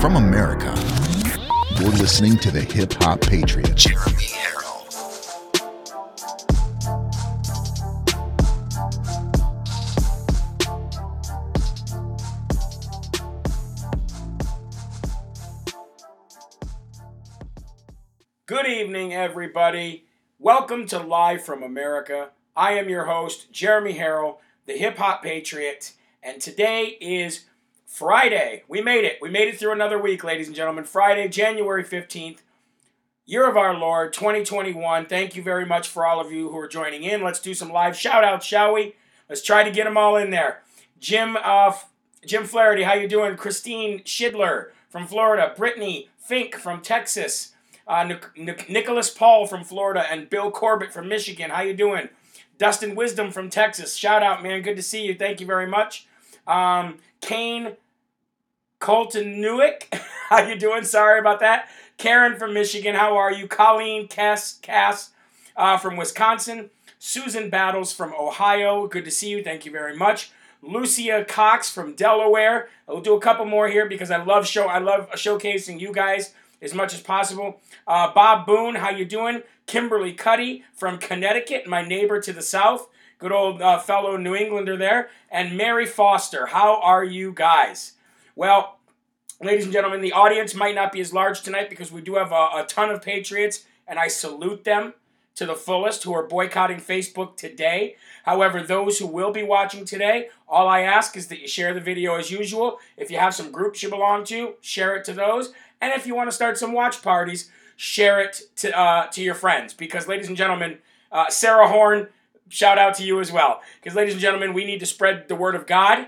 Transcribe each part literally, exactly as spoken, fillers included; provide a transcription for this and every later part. From America. You're listening to the Hip Hop Patriot, Jeremy Harrell. Good evening, everybody. Welcome to Live From America. I am your host, Jeremy Harrell, the Hip Hop Patriot, and today is Friday. We made it. We made it through another week, ladies and gentlemen. Friday, January fifteenth, year of our Lord, twenty twenty-one. Thank you very much for all of you who are joining in. Let's do some live shout-outs, shall we? Let's try to get them all in there. Jim uh, Jim Flaherty, how you doing? Christine Schidler from Florida. Brittany Fink from Texas. Uh, Nic- Nic- Nicholas Paul from Florida and Bill Corbett from Michigan. How you doing? Dustin Wisdom from Texas. Shout out, man. Good to see you. Thank you very much. Um, Cain, Colton Newick. How you doing? Sorry about that. Karen from Michigan. How are you? Colleen Cass, Cass uh, from Wisconsin. Susan Battles from Ohio. Good to see you. Thank you very much. Lucia Cox from Delaware. We'll do a couple more here because I love show. I love showcasing you guys as much as possible. Uh, Bob Boone, how you doing? Kimberly Cuddy from Connecticut, my neighbor to the south. Good old uh, fellow New Englander there. And Mary Foster, how are you guys? Well, ladies and gentlemen, the audience might not be as large tonight because we do have a, a ton of patriots, and I salute them to the fullest who are boycotting Facebook today. However, those who will be watching today, all I ask is that you share the video as usual. If you have some groups you belong to, share it to those. And if you want to start some watch parties, share it to uh, to your friends. Because, ladies and gentlemen, uh, Sarah Horn, shout out to you as well. Because, ladies and gentlemen, we need to spread the word of God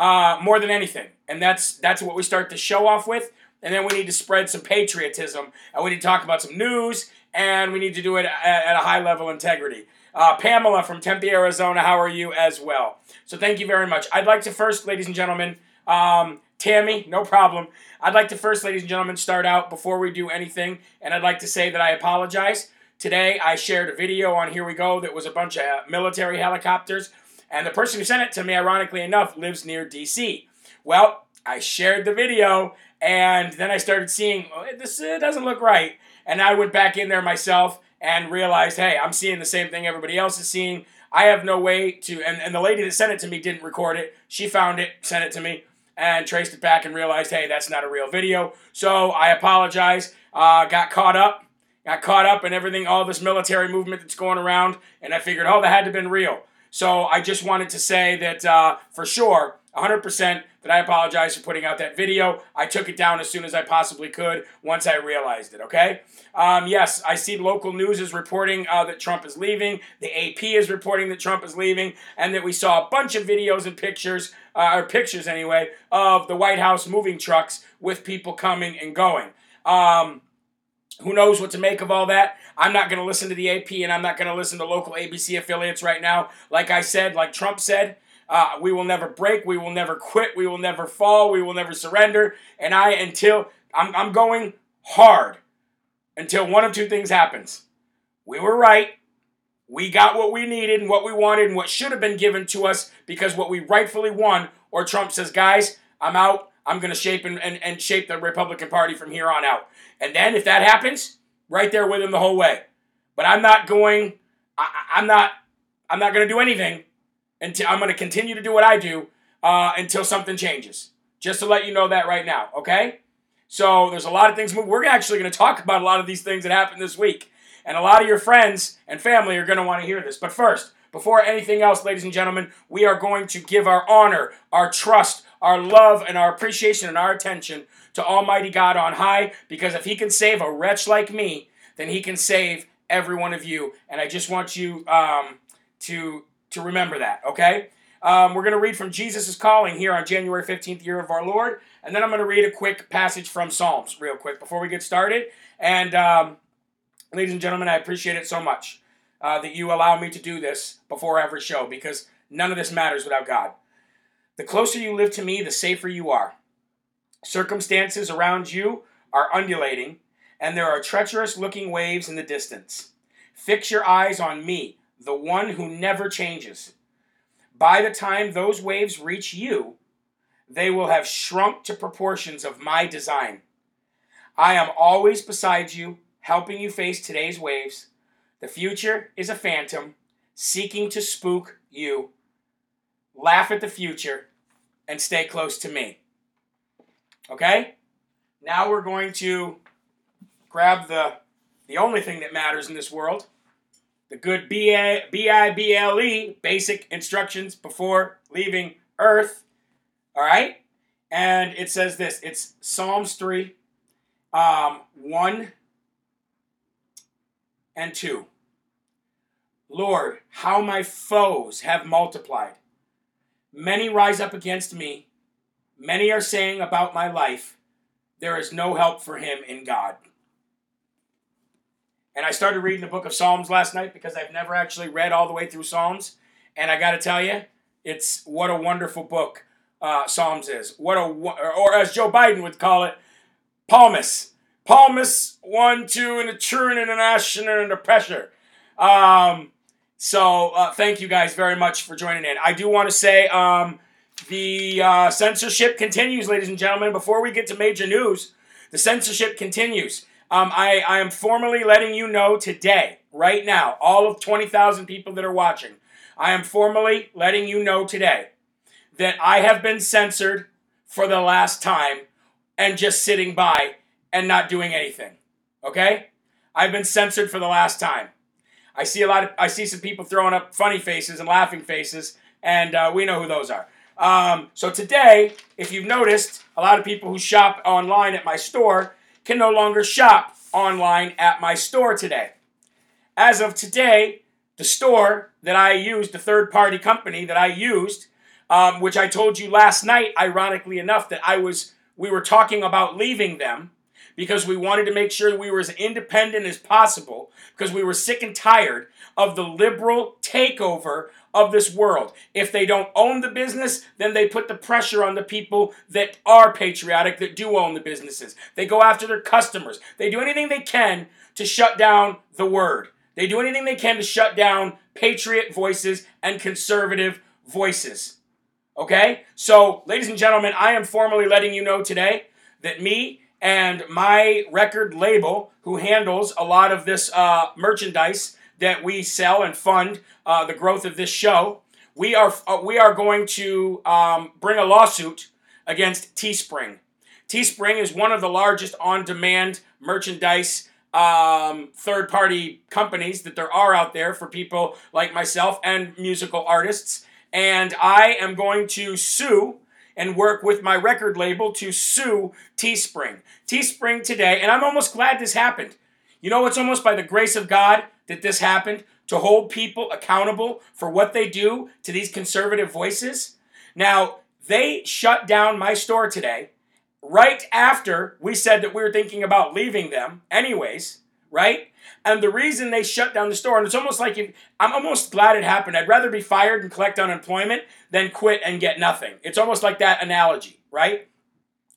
uh, more than anything. And that's that's what we start the show off with. And then we need to spread some patriotism. And we need to talk about some news. And we need to do it at, at a high level of integrity. Uh, Pamela from Tempe, Arizona, how are you as well? So thank you very much. I'd like to first, ladies and gentlemen... Um, Tammy, no problem. I'd like to first, ladies and gentlemen, start out before we do anything, and I'd like to say that I apologize. Today, I shared a video on Here We Go that was a bunch of military helicopters, and the person who sent it to me, ironically enough, lives near D C. Well, I shared the video, and then I started seeing, oh, this uh, doesn't look right, and I went back in there myself and realized, hey, I'm seeing the same thing everybody else is seeing. I have no way to, and, and the lady that sent it to me didn't record it. She found it, sent it to me, and traced it back and realized, hey, that's not a real video. So I apologize. Uh, got caught up. Got caught up in everything, all this military movement that's going around. And I figured, oh, that had to have been real. So I just wanted to say that uh, for sure, one hundred percent, that I apologize for putting out that video. I took it down as soon as I possibly could once I realized it, okay? Um, yes, I see local news is reporting uh, that Trump is leaving. The A P is reporting that Trump is leaving. And that we saw a bunch of videos and pictures Uh, or pictures anyway, of the White House moving trucks with people coming and going. Um, who knows what to make of all that? I'm not going to listen to the A P, and I'm not going to listen to local A B C affiliates right now. Like I said, like Trump said, uh, we will never break, we will never quit, we will never fall, we will never surrender. And I, until, I'm, I'm going hard until one of two things happens. We were right. We got what we needed and what we wanted and what should have been given to us because what we rightfully won, or Trump says, guys, I'm out. I'm going to shape and, and, and shape the Republican Party from here on out. And then if that happens, right there with him the whole way. But I'm not going, I, I'm not, I'm not going to do anything until I'm going to continue to do what I do uh, until something changes. Just to let you know that right now, okay? So there's a lot of things. We're actually going to talk about a lot of these things that happened this week. And a lot of your friends and family are going to want to hear this. But first, before anything else, ladies and gentlemen, we are going to give our honor, our trust, our love, and our appreciation and our attention to Almighty God on high. Because if he can save a wretch like me, then he can save every one of you. And I just want you um, to, to remember that, okay? Um, we're going to read from Jesus is Calling here on January fifteenth, year of our Lord. And then I'm going to read a quick passage from Psalms real quick before we get started. And... Um, Ladies and gentlemen, I appreciate it so much uh, that you allow me to do this before every show because none of this matters without God. The closer you live to me, the safer you are. Circumstances around you are undulating, and there are treacherous-looking waves in the distance. Fix your eyes on me, the one who never changes. By the time those waves reach you, They will have shrunk to proportions of my design. I am always beside you, helping you face today's waves. The future is a phantom, seeking to spook you. Laugh at the future and stay close to me. Okay? Now we're going to grab the the only thing that matters in this world, the good B I B L E, basic instructions before leaving Earth. All right? And it says this. It's Psalms three, um, one and two. Lord, how my foes have multiplied. Many rise up against me. Many are saying about my life, there is no help for him in God. And I started reading the book of Psalms last night because I've never actually read all the way through Psalms. And I got to tell you, it's what a wonderful book uh, Psalms is. What a or, or as Joe Biden would call it, Palmas. Palmas, one, two, and a turn and an ash and a pressure. Um, so uh, thank you guys very much for joining in. I do want to say um, the uh, censorship continues, ladies and gentlemen. Before we get to major news, the censorship continues. Um, I, I am formally letting you know today, right now, all of twenty thousand people that are watching, I am formally letting you know today that I have been censored for the last time and just sitting by and not doing anything. Okay? I've been censored for the last time. I see a lot of, I see some people throwing up funny faces and laughing faces, and uh, we know who those are. Um, so today, if you've noticed, a lot of people who shop online at my store can no longer shop online at my store today. As of today, the store that I used, the third-party company that I used, um, which I told you last night, ironically enough, that I was, we were talking about leaving them because we wanted to make sure we were as independent as possible because we were sick and tired of the liberal takeover of this world. If they don't own the business, then they put the pressure on the people that are patriotic, that do own the businesses. They go after their customers. They do anything they can to shut down the word. They do anything they can to shut down patriot voices and conservative voices. Okay? So, ladies and gentlemen, I am formally letting you know today that me and my record label, who handles a lot of this uh, merchandise that we sell and fund uh, the growth of this show, we are uh, we are going to um, bring a lawsuit against Teespring. Teespring is one of the largest on-demand merchandise um, third-party companies that there are out there for people like myself and musical artists. And I am going to sue and work with my record label to sue Teespring. Teespring today, and I'm almost glad this happened. You know, it's almost by the grace of God that this happened, to hold people accountable for what they do to these conservative voices. Now, they shut down my store today right after we said that we were thinking about leaving them anyways, right? And the reason they shut down the store, and it's almost like, if, I'm almost glad it happened. I'd rather be fired and collect unemployment than quit and get nothing. It's almost like that analogy, right?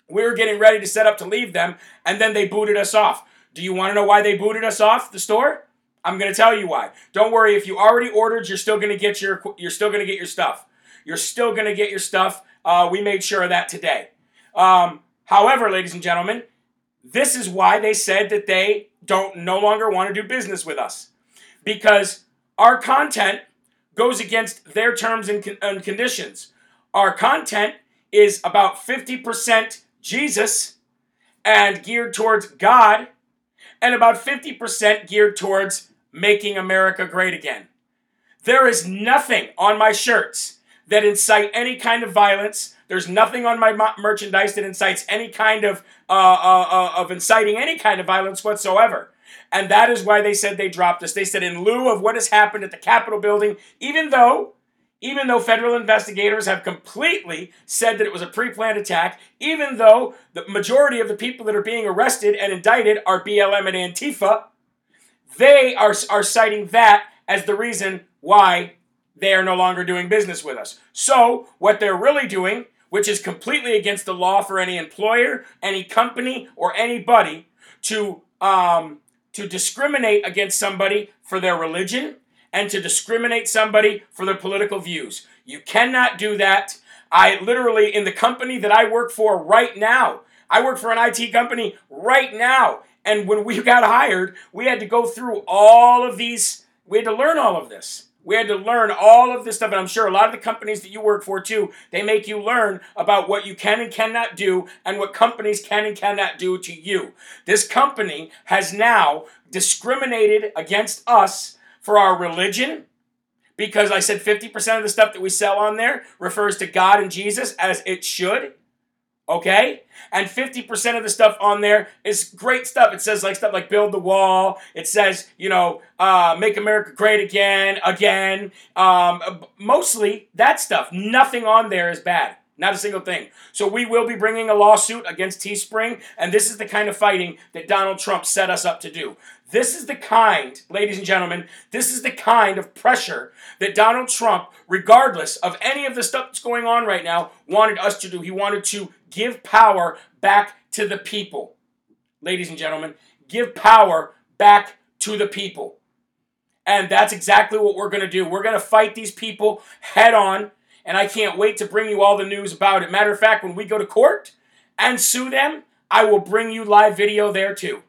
We were getting ready to set up to leave them, and then they booted us off. Do you want to know why they booted us off the store? I'm going to tell you why. Don't worry, if you already ordered, you're still going to get your you're still going to get your stuff. You're still going to get your stuff. Uh, we made sure of that today. Um, however, ladies and gentlemen, this is why they said that they don't no longer want to do business with us, because our content goes against their terms and, con- and conditions. Our content is about fifty percent Jesus and geared towards God, and about fifty percent geared towards making America great again. There is nothing on my shirts that incite any kind of violence. There's nothing on my mo- merchandise that incites any kind of uh, uh, uh, of inciting any kind of violence whatsoever. And that is why they said they dropped us. They said in lieu of what has happened at the Capitol building, even though even though federal investigators have completely said that it was a pre-planned attack, even though the majority of the people that are being arrested and indicted are B L M and Antifa, they are, are citing that as the reason why they are no longer doing business with us. So what they're really doing, which is completely against the law for any employer, any company, or anybody to, um, to discriminate against somebody for their religion, and to discriminate somebody for their political views. You cannot do that. I literally, in the company that I work for right now, I work for an I T company right now. And when we got hired, we had to go through all of these. We had to learn all of this. We had to learn all of this stuff. And I'm sure a lot of the companies that you work for, too, they make you learn about what you can and cannot do and what companies can and cannot do to you. This company has now discriminated against us for our religion, because I said fifty percent of the stuff that we sell on there refers to God and Jesus, as it should. Okay? And fifty percent of the stuff on there is great stuff. It says like stuff like build the wall. It says, you know, uh, make America great again, again. Um, mostly that stuff. Nothing on there is bad. Not a single thing. So we will be bringing a lawsuit against Teespring, and this is the kind of fighting that Donald Trump set us up to do. This is the kind, ladies and gentlemen, this is the kind of pressure that Donald Trump, regardless of any of the stuff that's going on right now, wanted us to do. He wanted to give power back to the people. Ladies and gentlemen, give power back to the people. And that's exactly what we're going to do. We're going to fight these people head on. And I can't wait to bring you all the news about it. Matter of fact, when we go to court and sue them, I will bring you live video there too.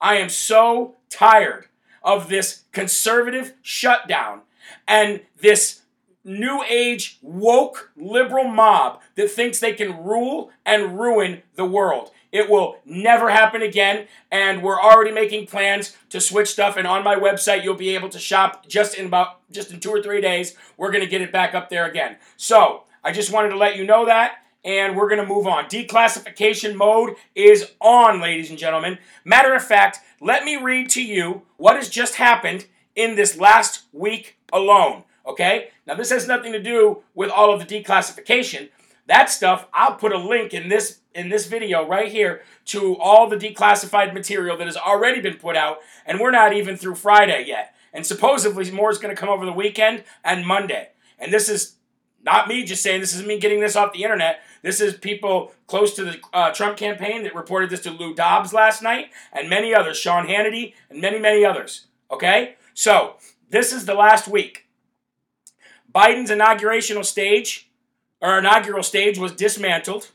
I am so tired of this conservative shutdown and this new age woke liberal mob that thinks they can rule and ruin the world. It will never happen again, and we're already making plans to switch stuff, and on my website, you'll be able to shop just in about just in two or three days. We're going to get it back up there again. So I just wanted to let you know that, and we're going to move on. Declassification mode is on, ladies and gentlemen. Matter of fact, let me read to you what has just happened in this last week alone, okay? Now, this has nothing to do with all of the declassification. That stuff, I'll put a link in this in this video right here to all the declassified material that has already been put out, and we're not even through Friday yet. And supposedly more is going to come over the weekend and Monday. And this is not me just saying, this isn't me getting this off the internet. This is people close to the uh, Trump campaign that reported this to Lou Dobbs last night and many others, Sean Hannity and many, many others. Okay? So this is the last week. Biden's inaugurational stage, or inaugural stage, was dismantled.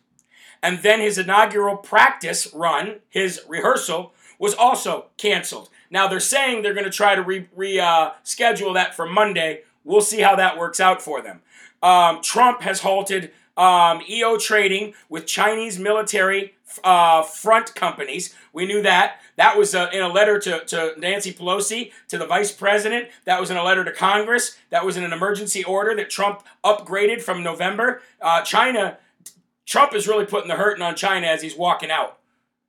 And then his inaugural practice run, his rehearsal, was also canceled. Now, they're saying they're going to try to re, re, uh, schedule that for Monday. We'll see how that works out for them. Um, Trump has halted um, E O trading with Chinese military uh, front companies. We knew that. That was uh, in a letter to, to Nancy Pelosi, to the vice president. That was in a letter to Congress. That was in an emergency order that Trump upgraded from November. Uh, China... Trump is really putting the hurting on China as he's walking out.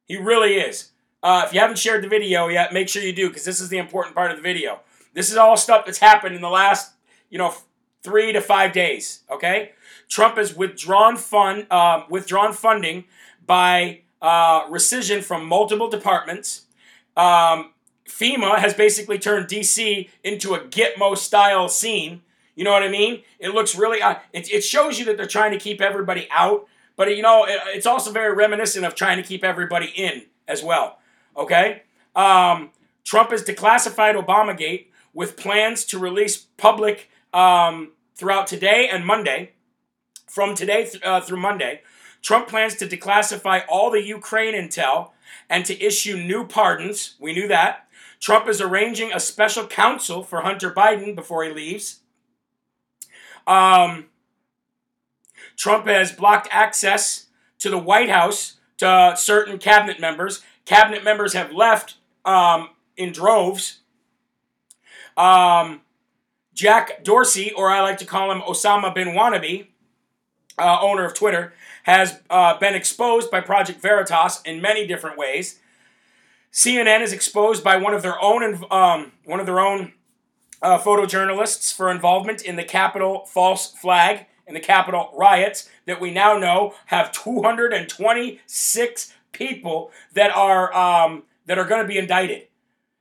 He really is. Uh, if you haven't shared the video yet, make sure you do, because this is the important part of the video. This is all stuff that's happened in the last, you know, three to five days. Okay, Trump has withdrawn fund, uh, withdrawn funding by uh, rescission from multiple departments. Um, FEMA has basically turned D C into a Gitmo-style scene. You know what I mean? It looks really. Uh, it it shows you that they're trying to keep everybody out. But, you know, it's also very reminiscent of trying to keep everybody in as well, okay? Um, Trump has declassified Obamagate with plans to release public um, throughout today and Monday. From today th- uh, through Monday, Trump plans to declassify all the Ukraine intel and to issue new pardons. We knew that. Trump is arranging a special counsel for Hunter Biden before he leaves. Um... Trump has blocked access to the White House to certain cabinet members. Cabinet members have left um, in droves. Um, Jack Dorsey, or I like to call him Osama bin Wannabe, uh, owner of Twitter, has uh, been exposed by Project Veritas in many different ways. C N N is exposed by one of their own um, one of their own uh, photojournalists for involvement in the Capitol false flag. In the Capitol riots that we now know have two hundred twenty-six people that are um, that are going to be indicted.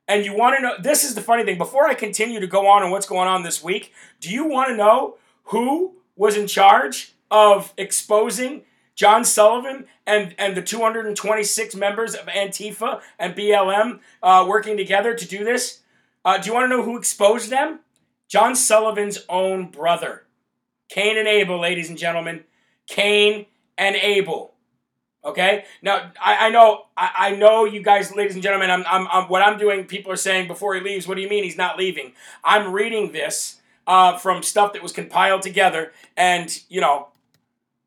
And you want to know, this is the funny thing. Before I continue to go on on what's going on this week, do you want to know who was in charge of exposing John Sullivan and, and the two hundred twenty-six members of Antifa and B L M uh, working together to do this? Uh, do you want to know who exposed them? John Sullivan's own brother. Cain and Abel, ladies and gentlemen. Cain and Abel. Okay? Now, I, I know I, I know you guys, ladies and gentlemen, I'm, I'm, I'm, what I'm doing, people are saying before he leaves, what do you mean he's not leaving? I'm reading this uh, from stuff that was compiled together, and, you know,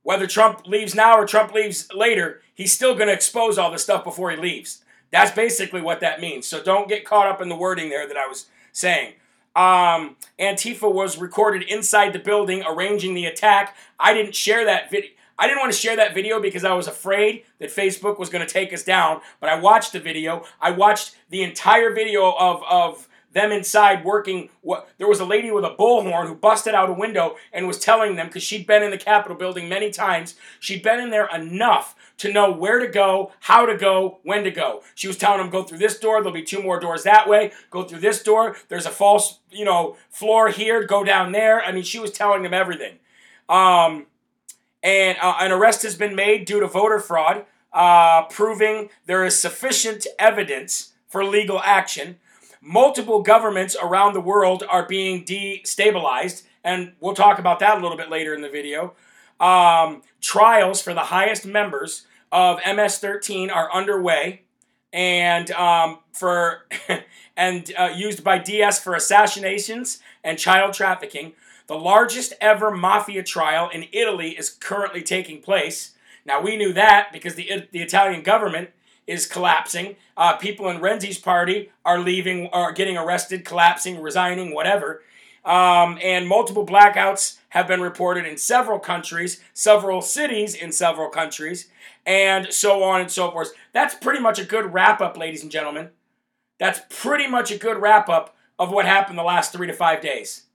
whether Trump leaves now or Trump leaves later, he's still going to expose all this stuff before he leaves. That's basically what that means. So don't get caught up in the wording there that I was saying. Um, Antifa was recorded inside the building arranging the attack. I didn't share that video. I didn't want to share that video because I was afraid that Facebook was going to take us down, but I watched the video. I watched the entire video of, of them inside working. What, there was a lady with a bullhorn who busted out a window and was telling them, because she'd been in the Capitol building many times, she'd been in there enough to know where to go, how to go, when to go. She was telling them, go through this door, there'll be two more doors that way, go through this door, there's a false, you know, floor here, go down there. I mean, she was telling them everything. Um... And uh, an arrest has been made due to voter fraud, uh, proving there is sufficient evidence for legal action. Multiple governments around the world are being destabilized, and we'll talk about that a little bit later in the video. Um, trials for the highest members of M S thirteen are underway, and um, for and uh, used by D S for assassinations and child trafficking. The largest ever mafia trial in Italy is currently taking place. Now, we knew that because the the Italian government is collapsing. Uh, people in Renzi's party are leaving, are getting arrested, collapsing, resigning, whatever. Um, and multiple blackouts have been reported in several countries, several cities in several countries, and so on and so forth. That's pretty much a good wrap-up, ladies and gentlemen. That's pretty much a good wrap-up of what happened the last three to five days.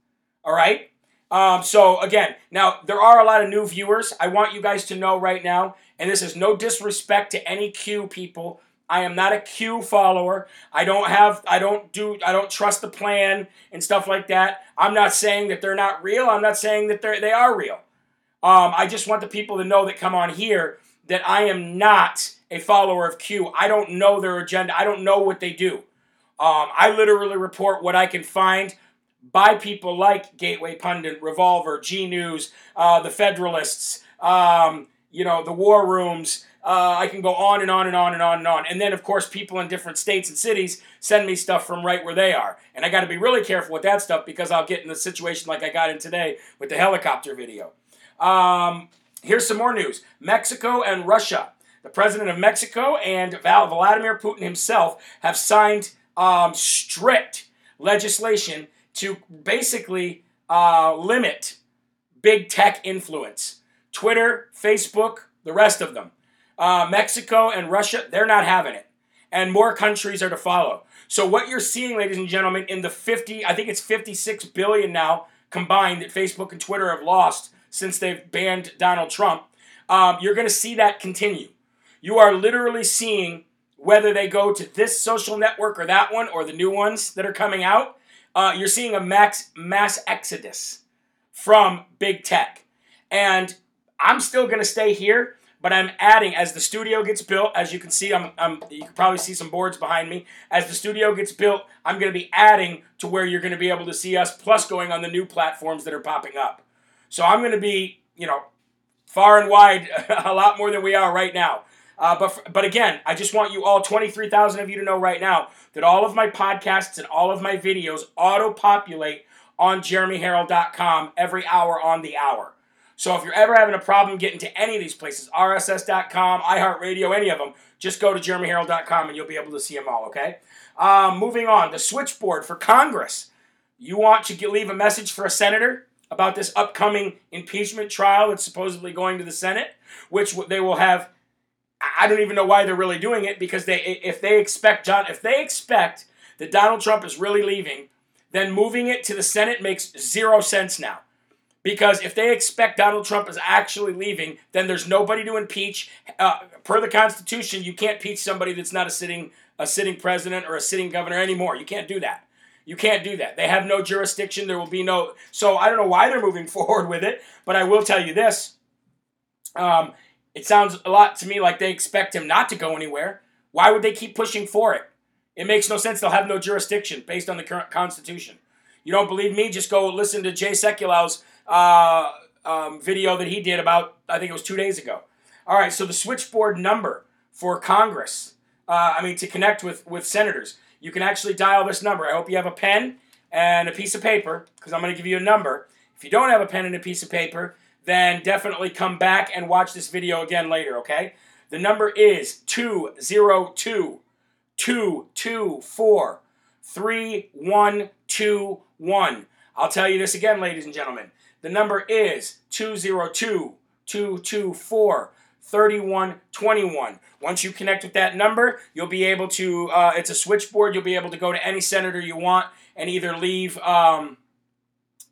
All right? Um, so, again, now, there are a lot of new viewers. I want you guys to know right now, and this is no disrespect to any Q people. I am not a Q follower. I don't have, I don't do, I don't trust the plan and stuff like that. I'm not saying that they're not real. I'm not saying that they're, they are real. Um, I just want the people to know that come on here that I am not a follower of Q. I don't know their agenda. I don't know what they do. Um, I literally report what I can find by people like Gateway Pundit, Revolver, G News, uh, the Federalists, um, you know, the War Rooms. Uh, I can go on and on and on and on and on. And then, of course, people in different states and cities send me stuff from right where they are. And I got to be really careful with that stuff because I'll get in a situation like I got in today with the helicopter video. Um, here's some more news. Mexico and Russia. The president of Mexico and Vladimir Putin himself have signed um, strict legislation to basically uh, limit big tech influence. Twitter, Facebook, the rest of them. Uh, Mexico and Russia, they're not having it. And more countries are to follow. So what you're seeing, ladies and gentlemen, in the fifty, I think it's fifty-six billion now combined that Facebook and Twitter have lost since they've banned Donald Trump, um, you're going to see that continue. You are literally seeing whether they go to this social network or that one or the new ones that are coming out, Uh, you're seeing a max, mass exodus from big tech. And I'm still going to stay here, but I'm adding, as the studio gets built, as you can see, I'm, I'm, you can probably see some boards behind me. As the studio gets built, I'm going to be adding to where you're going to be able to see us, plus going on the new platforms that are popping up. So I'm going to be, you know, far and wide a lot more than we are right now. Uh, but, for, but again, I just want you all, twenty-three thousand of you, to know right now that all of my podcasts and all of my videos auto-populate on Jeremy Harrell dot com every hour on the hour. So if you're ever having a problem getting to any of these places, R S S dot com, iHeartRadio, any of them, just go to Jeremy Harrell dot com and you'll be able to see them all, okay? Um, moving on, the switchboard for Congress. You want to leave a message for a senator about this upcoming impeachment trial that's supposedly going to the Senate, which they will have... I don't even know why they're really doing it, because they if they expect John if they expect that Donald Trump is really leaving, then moving it to the Senate makes zero sense now. Because if they expect Donald Trump is actually leaving, then there's nobody to impeach. Uh, per the Constitution, you can't impeach somebody that's not a sitting a sitting president or a sitting governor anymore. You can't do that. You can't do that. They have no jurisdiction. There will be no. So I don't know why they're moving forward with it, but I will tell you this. Um. It sounds a lot to me like they expect him not to go anywhere. Why would they keep pushing for it? It makes no sense. They'll have no jurisdiction based on the current Constitution. You don't believe me? Just go listen to Jay Sekulow's uh, um, video that he did about, I think it was two days ago. All right, so the switchboard number for Congress, uh, I mean, to connect with, with senators, you can actually dial this number. I hope you have a pen and a piece of paper, because I'm going to give you a number. If you don't have a pen and a piece of paper, then definitely come back and watch this video again later, okay? The number is two zero two, two two four, three one two one. I'll tell you this again, ladies and gentlemen. The number is two zero two, two two four, three one two one. Once you connect with that number, you'll be able to, uh, it's a switchboard, you'll be able to go to any senator you want and either leave... Um,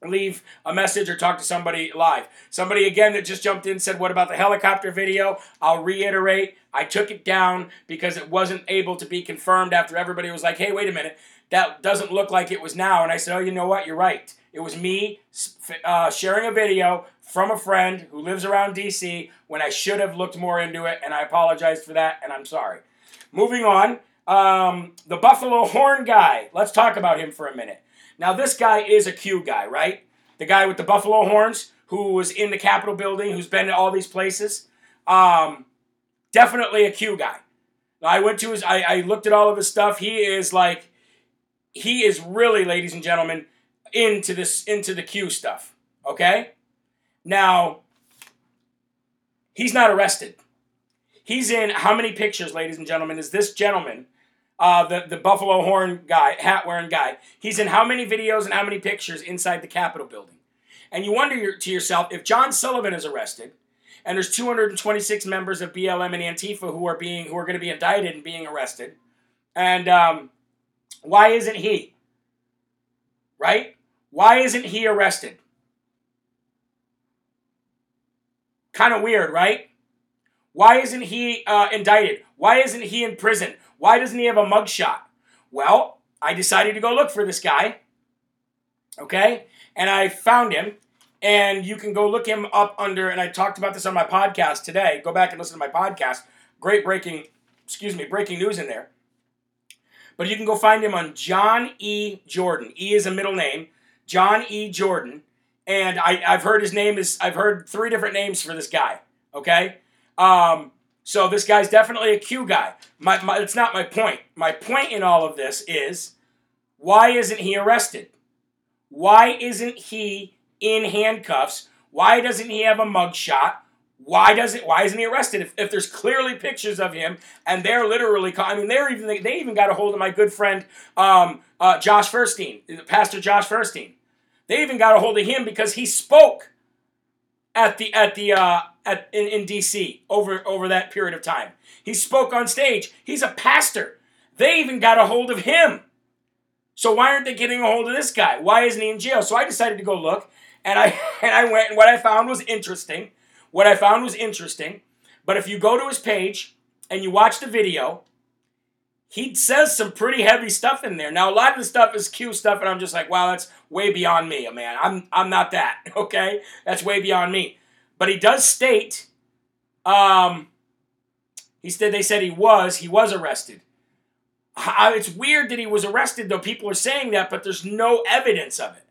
leave a message or talk to somebody live. Somebody, again, that just jumped in said, what about the helicopter video? I'll reiterate, I took it down because it wasn't able to be confirmed after everybody was like, hey, wait a minute, that doesn't look like it was now. And I said, oh, you know what? You're right. It was me uh, sharing a video from a friend who lives around D C when I should have looked more into it, and I apologize for that, and I'm sorry. Moving on, um, the Buffalo Horn guy. Let's talk about him for a minute. Now, this guy is a Q guy, right? The guy with the buffalo horns who was in the Capitol building, who's been to all these places. Um, definitely a Q guy. I went to his, I, I looked at all of his stuff. He is like, he is really, ladies and gentlemen, into this, into the Q stuff, okay? Now, he's not arrested. He's in, how many pictures, ladies and gentlemen, is this gentleman... Uh, the, the buffalo horn guy, hat-wearing guy. He's in how many videos and how many pictures inside the Capitol building? And you wonder your, to yourself, if John Sullivan is arrested, and there's two hundred twenty-six members of B L M and Antifa who are being who are going to be indicted and being arrested, and um, why isn't he? Right? Why isn't he arrested? Kind of weird, right? Why isn't he uh, indicted? Why isn't he in prison? Why doesn't he have a mugshot? Well, I decided to go look for this guy, okay? And I found him, and you can go look him up under, and I talked about this on my podcast today. Go back and listen to my podcast. Great breaking, excuse me, breaking news in there. But you can go find him on John E. Jordan. E is a middle name, John E. Jordan. And I, I've heard his name is, I've heard three different names for this guy, okay? Um... So this guy's definitely a Q guy. My, my, it's not my point. My point in all of this is, why isn't he arrested? Why isn't he in handcuffs? Why doesn't he have a mugshot? Why doesn't? Why isn't he arrested? If, if there's clearly pictures of him, and they're literally, I mean, they're even they even got a hold of my good friend um, uh, Josh Furstein, Pastor Josh Furstein. They even got a hold of him because he spoke at the at the. Uh, At, in, in D C over, over that period of time. He spoke on stage. He's a pastor. They even got a hold of him. So why aren't they getting a hold of this guy? Why isn't he in jail? So I decided to go look, and I and I went, and what I found was interesting. What I found was interesting, but if you go to his page and you watch the video, he says some pretty heavy stuff in there. Now, a lot of the stuff is Q stuff, and I'm just like, wow, that's way beyond me, man. I'm I'm not that, okay? That's way beyond me. But he does state, um, he said, they said he was, he was arrested. I, it's weird that he was arrested, though. People are saying that, but there's no evidence of it.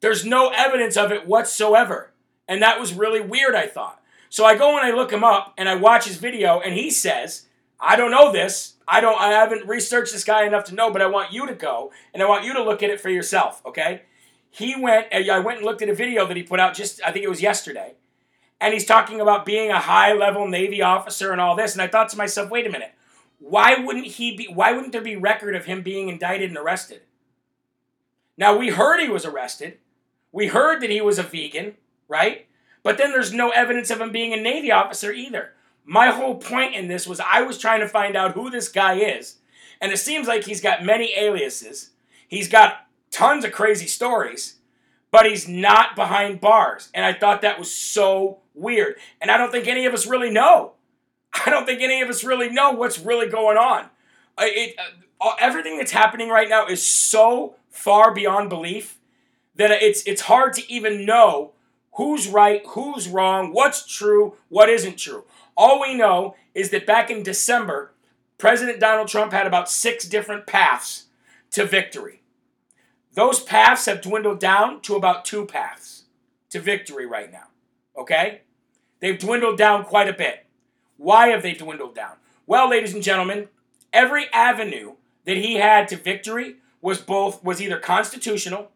There's no evidence of it whatsoever. And that was really weird, I thought. So I go and I look him up, and I watch his video, and he says, I don't know this. I don't. I haven't researched this guy enough to know, but I want you to go, and I want you to look at it for yourself, okay? He went, I went and looked at a video that he put out just, I think it was yesterday, and he's talking about being a high-level Navy officer and all this, and I thought to myself, wait a minute, why wouldn't he be, why wouldn't there be record of him being indicted and arrested? Now, we heard he was arrested, we heard that he was a vegan, right? But then there's no evidence of him being a Navy officer either. My whole point in this was I was trying to find out who this guy is, and it seems like he's got many aliases, he's got tons of crazy stories, but he's not behind bars. And I thought that was so weird. And I don't think any of us really know. I don't think any of us really know what's really going on. It, uh, everything that's happening right now is so far beyond belief that it's it's hard to even know who's right, who's wrong, what's true, what isn't true. All we know is that back in December, President Donald Trump had about six different paths to victory. Those paths have dwindled down to about two paths to victory right now, okay? They've dwindled down quite a bit. Why have they dwindled down? Well, ladies and gentlemen, every avenue that he had to victory was both was either constitutional,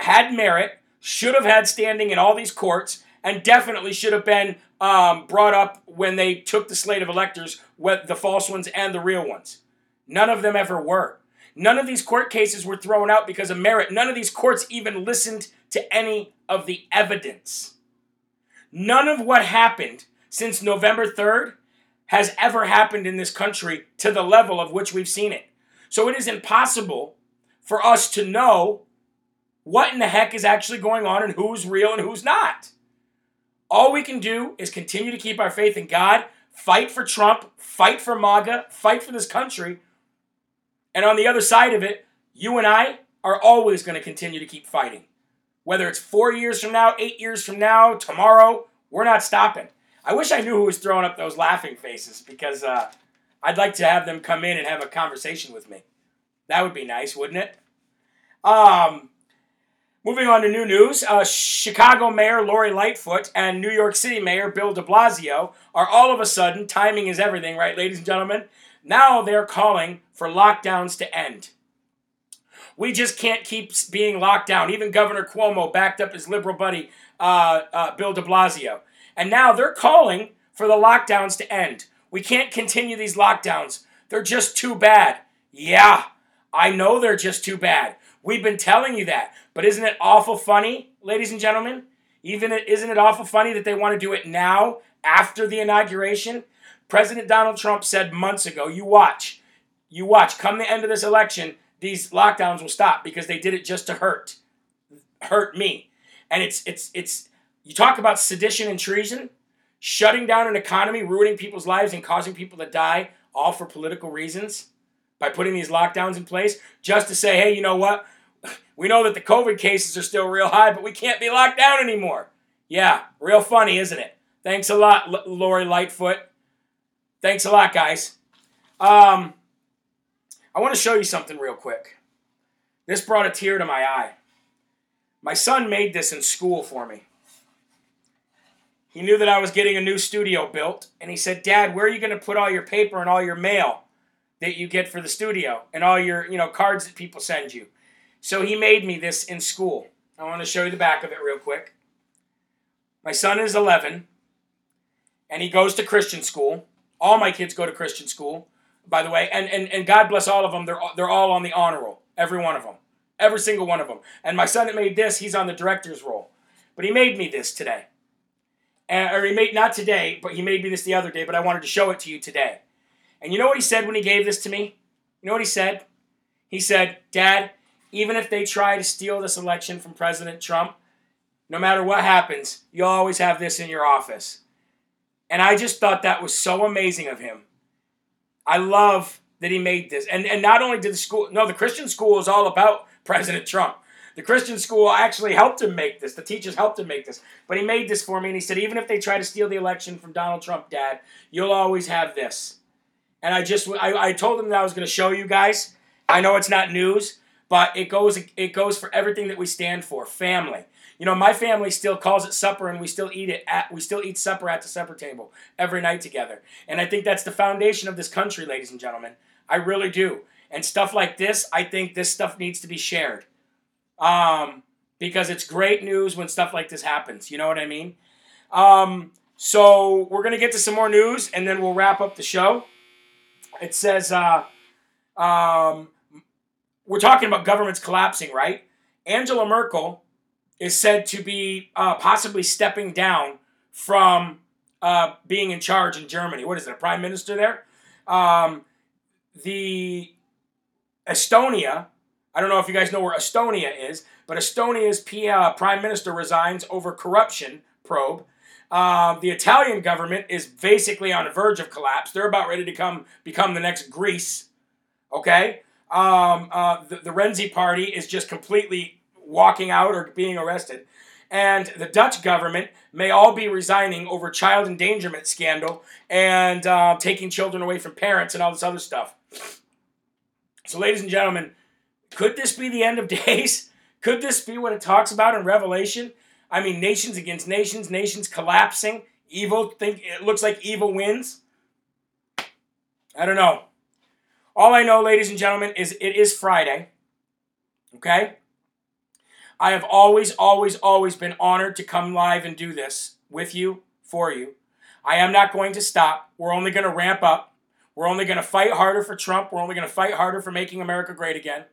had merit, should have had standing in all these courts, and definitely should have been um, brought up when they took the slate of electors, the false ones and the real ones. None of them ever were. None of these court cases were thrown out because of merit. None of these courts even listened to any of the evidence. None of what happened since November third has ever happened in this country to the level of which we've seen it. So it is impossible for us to know what in the heck is actually going on and who's real and who's not. All we can do is continue to keep our faith in God, fight for Trump, fight for MAGA, fight for this country. And on the other side of it, you and I are always going to continue to keep fighting. Whether it's four years from now, eight years from now, tomorrow, we're not stopping. I wish I knew who was throwing up those laughing faces because uh, I'd like to have them come in and have a conversation with me. That would be nice, wouldn't it? Um, moving on to new news, uh, Chicago Mayor Lori Lightfoot and New York City Mayor Bill de Blasio are all of a sudden, timing is everything, right, ladies and gentlemen? Now they're calling for lockdowns to end. We just can't keep being locked down. Even Governor Cuomo backed up his liberal buddy, uh, uh, Bill de Blasio. And now they're calling for the lockdowns to end. We can't continue these lockdowns. They're just too bad. Yeah, I know they're just too bad. We've been telling you that. But isn't it awful funny, ladies and gentlemen? Even it, isn't it awful funny that they want to do it now, after the inauguration? President Donald Trump said months ago, you watch, you watch, come the end of this election, these lockdowns will stop because they did it just to hurt, hurt me. And it's, it's, it's, you talk about sedition and treason, shutting down an economy, ruining people's lives and causing people to die, all for political reasons by putting these lockdowns in place just to say, hey, you know what? We know that the COVID cases are still real high, but we can't be locked down anymore. Yeah, real funny, isn't it? Thanks a lot, L- Lori Lightfoot. Thanks a lot, guys. Um, I want to show you something real quick. This brought a tear to my eye. My son made this in school for me. He knew that I was getting a new studio built, and he said, Dad, where are you going to put all your paper and all your mail that you get for the studio and all your, you know, cards that people send you? So he made me this in school. I want to show you the back of it real quick. My son is eleven, and he goes to Christian school. All my kids go to Christian school, by the way, and, and, and God bless all of them. They're, they're all on the honor roll, every one of them, every single one of them. And my son that made this, he's on the director's roll. But he made me this today. And, or he made, not today, but he made me this the other day, but I wanted to show it to you today. And you know what he said when he gave this to me? You know what he said? He said, Dad, even if they try to steal this election from President Trump, no matter what happens, you'll always have this in your office. And I just thought that was so amazing of him. I love that he made this. And and not only did the school, no, the Christian school is all about President Trump. The Christian school actually helped him make this. The teachers helped him make this. But he made this for me, and he said, even if they try to steal the election from Donald Trump, Dad, you'll always have this. And I just, I, I told him that I was going to show you guys. I know it's not news, but it goes, it goes for everything that we stand for, family. You know, my family still calls it supper, and we still eat it at we still eat supper at the supper table every night together. And I think that's the foundation of this country, ladies and gentlemen. I really do. And stuff like this, I think this stuff needs to be shared, um, because it's great news when stuff like this happens. You know what I mean? Um, so we're gonna get to some more news, and then we'll wrap up the show. It says uh, um, we're talking about governments collapsing, right? Angela Merkel is said to be uh, possibly stepping down from uh, being in charge in Germany. What is it, a prime minister there? Um, the Estonia, I don't know if you guys know where Estonia is, but Estonia's P, uh, prime minister resigns over corruption probe. Uh, the Italian government is basically on the verge of collapse. They're about ready to come become the next Greece, okay? Um, uh, the, the Renzi party is just completely walking out or being arrested. And the Dutch government may all be resigning over child endangerment scandal and uh, taking children away from parents and all this other stuff. So, ladies and gentlemen, could this be the end of days? Could this be what it talks about in Revelation? I mean, nations against nations, nations collapsing. Evil, think it looks like evil wins. I don't know. All I know, ladies and gentlemen, is it is Friday. Okay? I have always, always, always been honored to come live and do this with you, for you. I am not going to stop. We're only going to ramp up. We're only going to fight harder for Trump. We're only going to fight harder for making America great again.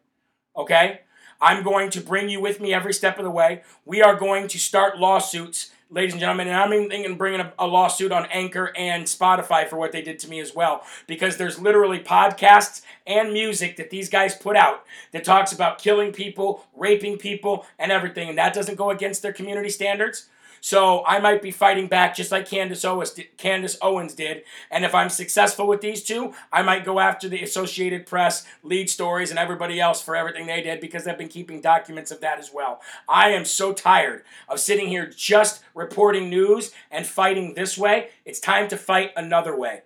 Okay? I'm going to bring you with me every step of the way. We are going to start lawsuits, ladies and gentlemen, and I'm even thinking of bringing a, a lawsuit on Anchor and Spotify for what they did to me as well, because there's literally podcasts and music that these guys put out that talks about killing people, raping people, and everything, and that doesn't go against their community standards. So I might be fighting back just like Candace Owens did, Candace Owens did. And if I'm successful with these two, I might go after the Associated Press, Lead Stories, and everybody else for everything they did, because I've been keeping documents of that as well. I am so tired of sitting here just reporting news and fighting this way. It's time to fight another way.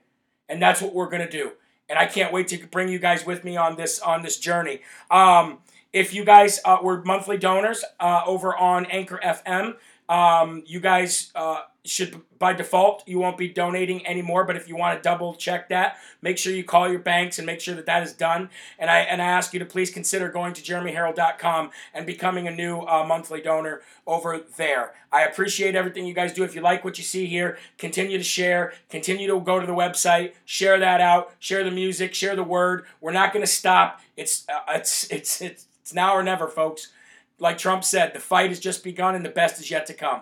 And that's what we're going to do. And I can't wait to bring you guys with me on this on this journey. Um, if you guys uh, were monthly donors uh, over on Anchor F M, Um, you guys uh, should, by default, you won't be donating anymore, but if you want to double check that, make sure you call your banks and make sure that that is done. And I and I ask you to please consider going to Jeremy Harrell dot com and becoming a new uh, monthly donor over there. I appreciate everything you guys do. If you like what you see here, continue to share, continue to go to the website, share that out, share the music, share the word. We're not going to stop. It's, uh, it's, it's, it's, it's now or never, folks. Like Trump said, the fight has just begun and the best is yet to come.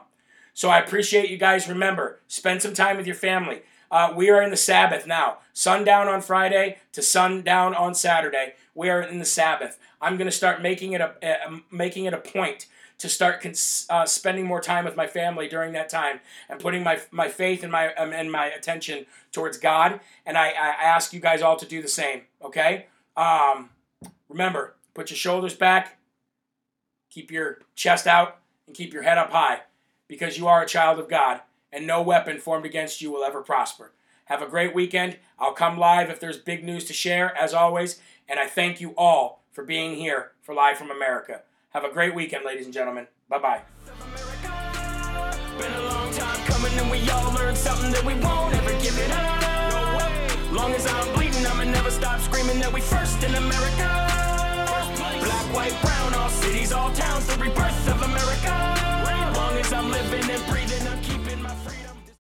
So I appreciate you guys. Remember, spend some time with your family. Uh, we are in the Sabbath now. Sundown on Friday to sundown on Saturday. We are in the Sabbath. I'm going to start making it a uh, making it a point to start cons- uh, spending more time with my family during that time and putting my my faith and my um, and my attention towards God. And I, I ask you guys all to do the same. Okay? Um, remember, put your shoulders back. Keep your chest out and keep your head up high, because you are a child of God and no weapon formed against you will ever prosper. Have a great weekend. I'll come live if there's big news to share, as always. And I thank you all for being here for Live From America. Have a great weekend, ladies and gentlemen. Bye-bye. Been a long time coming and we all learned something that we won't ever give it up. Long as I'm bleeding, I'ma never stop screaming that we first in America. Black, white, brown, all cities, all towns, the rebirth of America. Long as I'm living and breathing.